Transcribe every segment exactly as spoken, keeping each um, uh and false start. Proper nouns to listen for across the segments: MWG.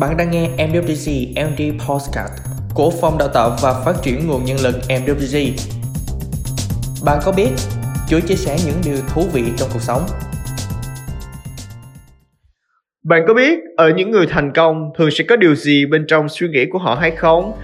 Bạn đang nghe em vê giê lờ đê Podcast của Phòng Đào tạo và Phát triển Nguồn Nhân lực em vê giê. Bạn có biết, Chúa chia sẻ những điều thú vị trong cuộc sống. Bạn có biết, ở những người thành công thường sẽ có điều gì bên trong suy nghĩ của họ hay không?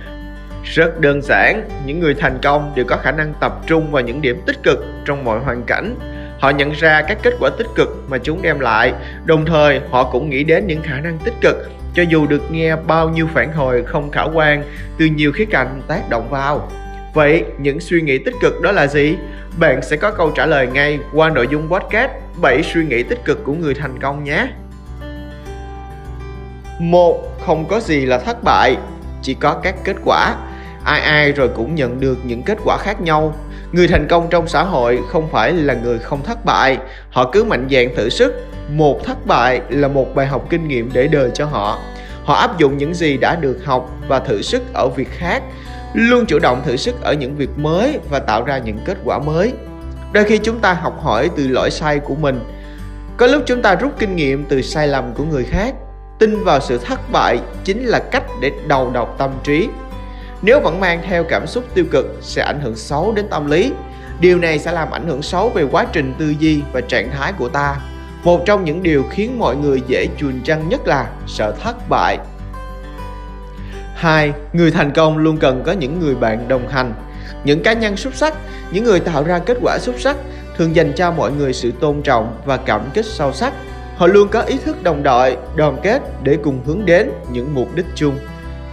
Rất đơn giản, những người thành công đều có khả năng tập trung vào những điểm tích cực trong mọi hoàn cảnh. Họ nhận ra các kết quả tích cực mà chúng đem lại, đồng thời họ cũng nghĩ đến những khả năng tích cực, cho dù được nghe bao nhiêu phản hồi không khả quan từ nhiều khía cạnh tác động vào. Vậy, những suy nghĩ tích cực đó là gì? Bạn sẽ có câu trả lời ngay qua nội dung podcast bảy suy nghĩ tích cực của người thành công nhé. một. Không có gì là thất bại, chỉ có các kết quả. Ai ai rồi cũng nhận được những kết quả khác nhau. Người thành công trong xã hội không phải là người không thất bại, họ cứ mạnh dạn thử sức. Một thất bại là một bài học kinh nghiệm để đời cho họ. Họ áp dụng những gì đã được học và thử sức ở việc khác, luôn chủ động thử sức ở những việc mới và tạo ra những kết quả mới. Đôi khi chúng ta học hỏi từ lỗi sai của mình. Có lúc chúng ta rút kinh nghiệm từ sai lầm của người khác. Tin vào sự thất bại chính là cách để đầu độc tâm trí. Nếu vẫn mang theo cảm xúc tiêu cực sẽ ảnh hưởng xấu đến tâm lý. Điều này sẽ làm ảnh hưởng xấu về quá trình tư duy và trạng thái của ta. Một trong những điều khiến mọi người dễ chùn chân nhất là sợ thất bại. Hai. Người thành công luôn cần có những người bạn đồng hành. Những cá nhân xuất sắc, những người tạo ra kết quả xuất sắc thường dành cho mọi người sự tôn trọng và cảm kích sâu sắc. Họ luôn có ý thức đồng đội, đoàn kết để cùng hướng đến những mục đích chung.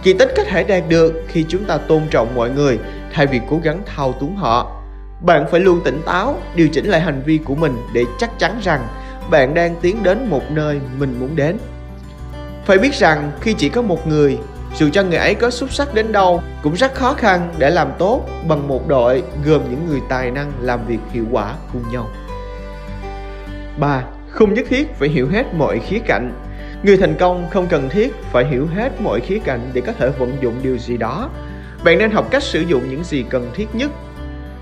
Kỳ tích có thể đạt được khi chúng ta tôn trọng mọi người thay vì cố gắng thao túng họ. Bạn phải luôn tỉnh táo, điều chỉnh lại hành vi của mình để chắc chắn rằng bạn đang tiến đến một nơi mình muốn đến. Phải biết rằng khi chỉ có một người, dù cho người ấy có xuất sắc đến đâu, cũng rất khó khăn để làm tốt bằng một đội gồm những người tài năng làm việc hiệu quả cùng nhau. ba. Không nhất thiết phải hiểu hết mọi khía cạnh. Người thành công không cần thiết phải hiểu hết mọi khía cạnh để có thể vận dụng điều gì đó. Bạn nên học cách sử dụng những gì cần thiết nhất,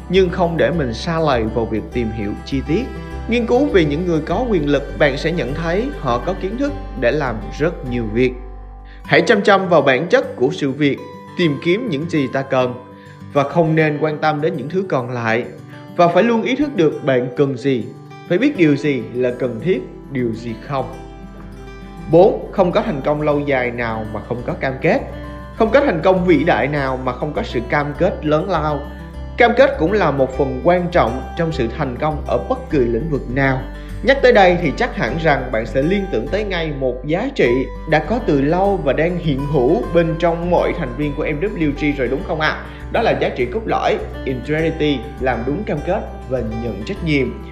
nhưng không để mình sa lầy vào việc tìm hiểu chi tiết. Nghiên cứu về những người có quyền lực, bạn sẽ nhận thấy họ có kiến thức để làm rất nhiều việc. Hãy chăm chăm vào bản chất của sự việc, tìm kiếm những gì ta cần, và không nên quan tâm đến những thứ còn lại. Và phải luôn ý thức được bạn cần gì, phải biết điều gì là cần thiết, điều gì không. bốn. Không có thành công lâu dài nào mà không có cam kết. Không có thành công vĩ đại nào mà không có sự cam kết lớn lao. Cam kết cũng là một phần quan trọng trong sự thành công ở bất kỳ lĩnh vực nào. Nhắc tới đây thì chắc hẳn rằng bạn sẽ liên tưởng tới ngay một giá trị đã có từ lâu và đang hiện hữu bên trong mọi thành viên của em vê giê lờ đê rồi đúng không ạ? À? Đó là giá trị cốt lõi, integrity, làm đúng cam kết và nhận trách nhiệm.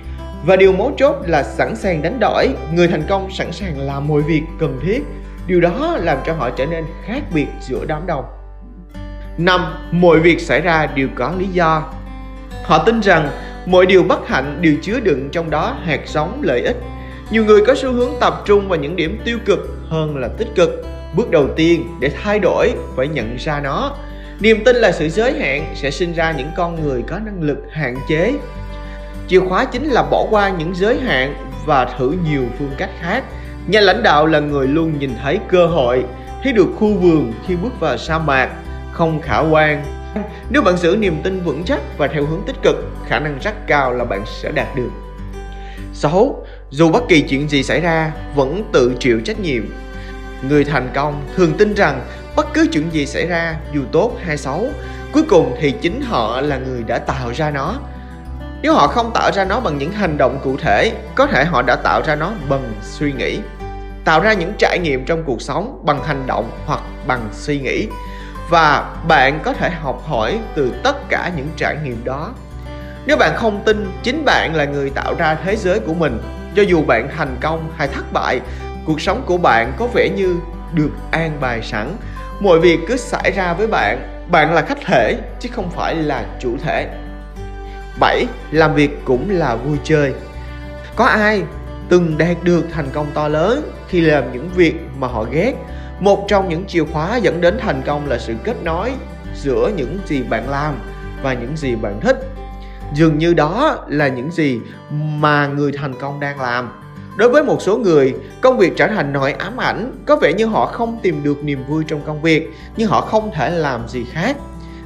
Và điều mấu chốt là sẵn sàng đánh đổi, người thành công sẵn sàng làm mọi việc cần thiết. Điều đó làm cho họ trở nên khác biệt giữa đám đông. năm. Mọi việc xảy ra đều có lý do. Họ tin rằng mọi điều bất hạnh đều chứa đựng trong đó hạt giống lợi ích. Nhiều người có xu hướng tập trung vào những điểm tiêu cực hơn là tích cực. Bước đầu tiên để thay đổi phải nhận ra nó. Niềm tin là sự giới hạn sẽ sinh ra những con người có năng lực hạn chế. Chìa khóa chính là bỏ qua những giới hạn và thử nhiều phương cách khác. Nhà lãnh đạo là người luôn nhìn thấy cơ hội, thấy được khu vườn khi bước vào sa mạc không khả quan. Nếu bạn giữ niềm tin vững chắc và theo hướng tích cực, khả năng rất cao là bạn sẽ đạt được. sáu. Dù bất kỳ chuyện gì xảy ra, vẫn tự chịu trách nhiệm. Người thành công thường tin rằng bất cứ chuyện gì xảy ra, dù tốt hay xấu, cuối cùng thì chính họ là người đã tạo ra nó. Nếu họ không tạo ra nó bằng những hành động cụ thể, có thể họ đã tạo ra nó bằng suy nghĩ. Tạo ra những trải nghiệm trong cuộc sống bằng hành động hoặc bằng suy nghĩ. Và bạn có thể học hỏi từ tất cả những trải nghiệm đó. Nếu bạn không tin chính bạn là người tạo ra thế giới của mình, cho dù bạn thành công hay thất bại, cuộc sống của bạn có vẻ như được an bài sẵn. Mọi việc cứ xảy ra với bạn, bạn là khách thể chứ không phải là chủ thể. bảy. Làm việc cũng là vui chơi. Có ai từng đạt được thành công to lớn khi làm những việc mà họ ghét? Một trong những chìa khóa dẫn đến thành công là sự kết nối giữa những gì bạn làm và những gì bạn thích. Dường như đó là những gì mà người thành công đang làm. Đối với một số người, công việc trở thành nỗi ám ảnh, có vẻ như họ không tìm được niềm vui trong công việc, nhưng họ không thể làm gì khác.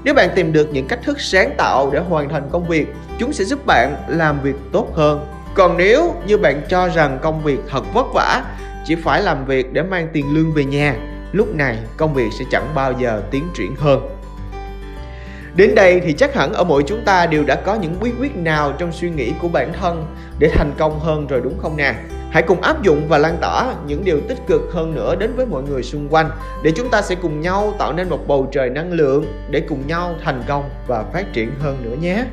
Nếu bạn tìm được những cách thức sáng tạo để hoàn thành công việc, chúng sẽ giúp bạn làm việc tốt hơn. Còn nếu như bạn cho rằng công việc thật vất vả, chỉ phải làm việc để mang tiền lương về nhà, lúc này công việc sẽ chẳng bao giờ tiến triển hơn. Đến đây thì chắc hẳn ở mỗi chúng ta đều đã có những bí quyết nào trong suy nghĩ của bản thân để thành công hơn rồi, đúng không nè? Hãy cùng áp dụng và lan tỏa những điều tích cực hơn nữa đến với mọi người xung quanh, để chúng ta sẽ cùng nhau tạo nên một bầu trời năng lượng để cùng nhau thành công và phát triển hơn nữa nhé.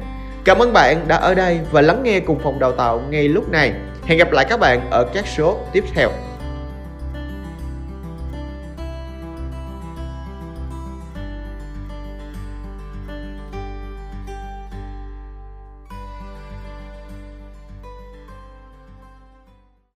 Cảm ơn bạn đã ở đây và lắng nghe cùng phòng đào tạo ngay lúc này. Hẹn gặp lại các bạn ở các số tiếp theo.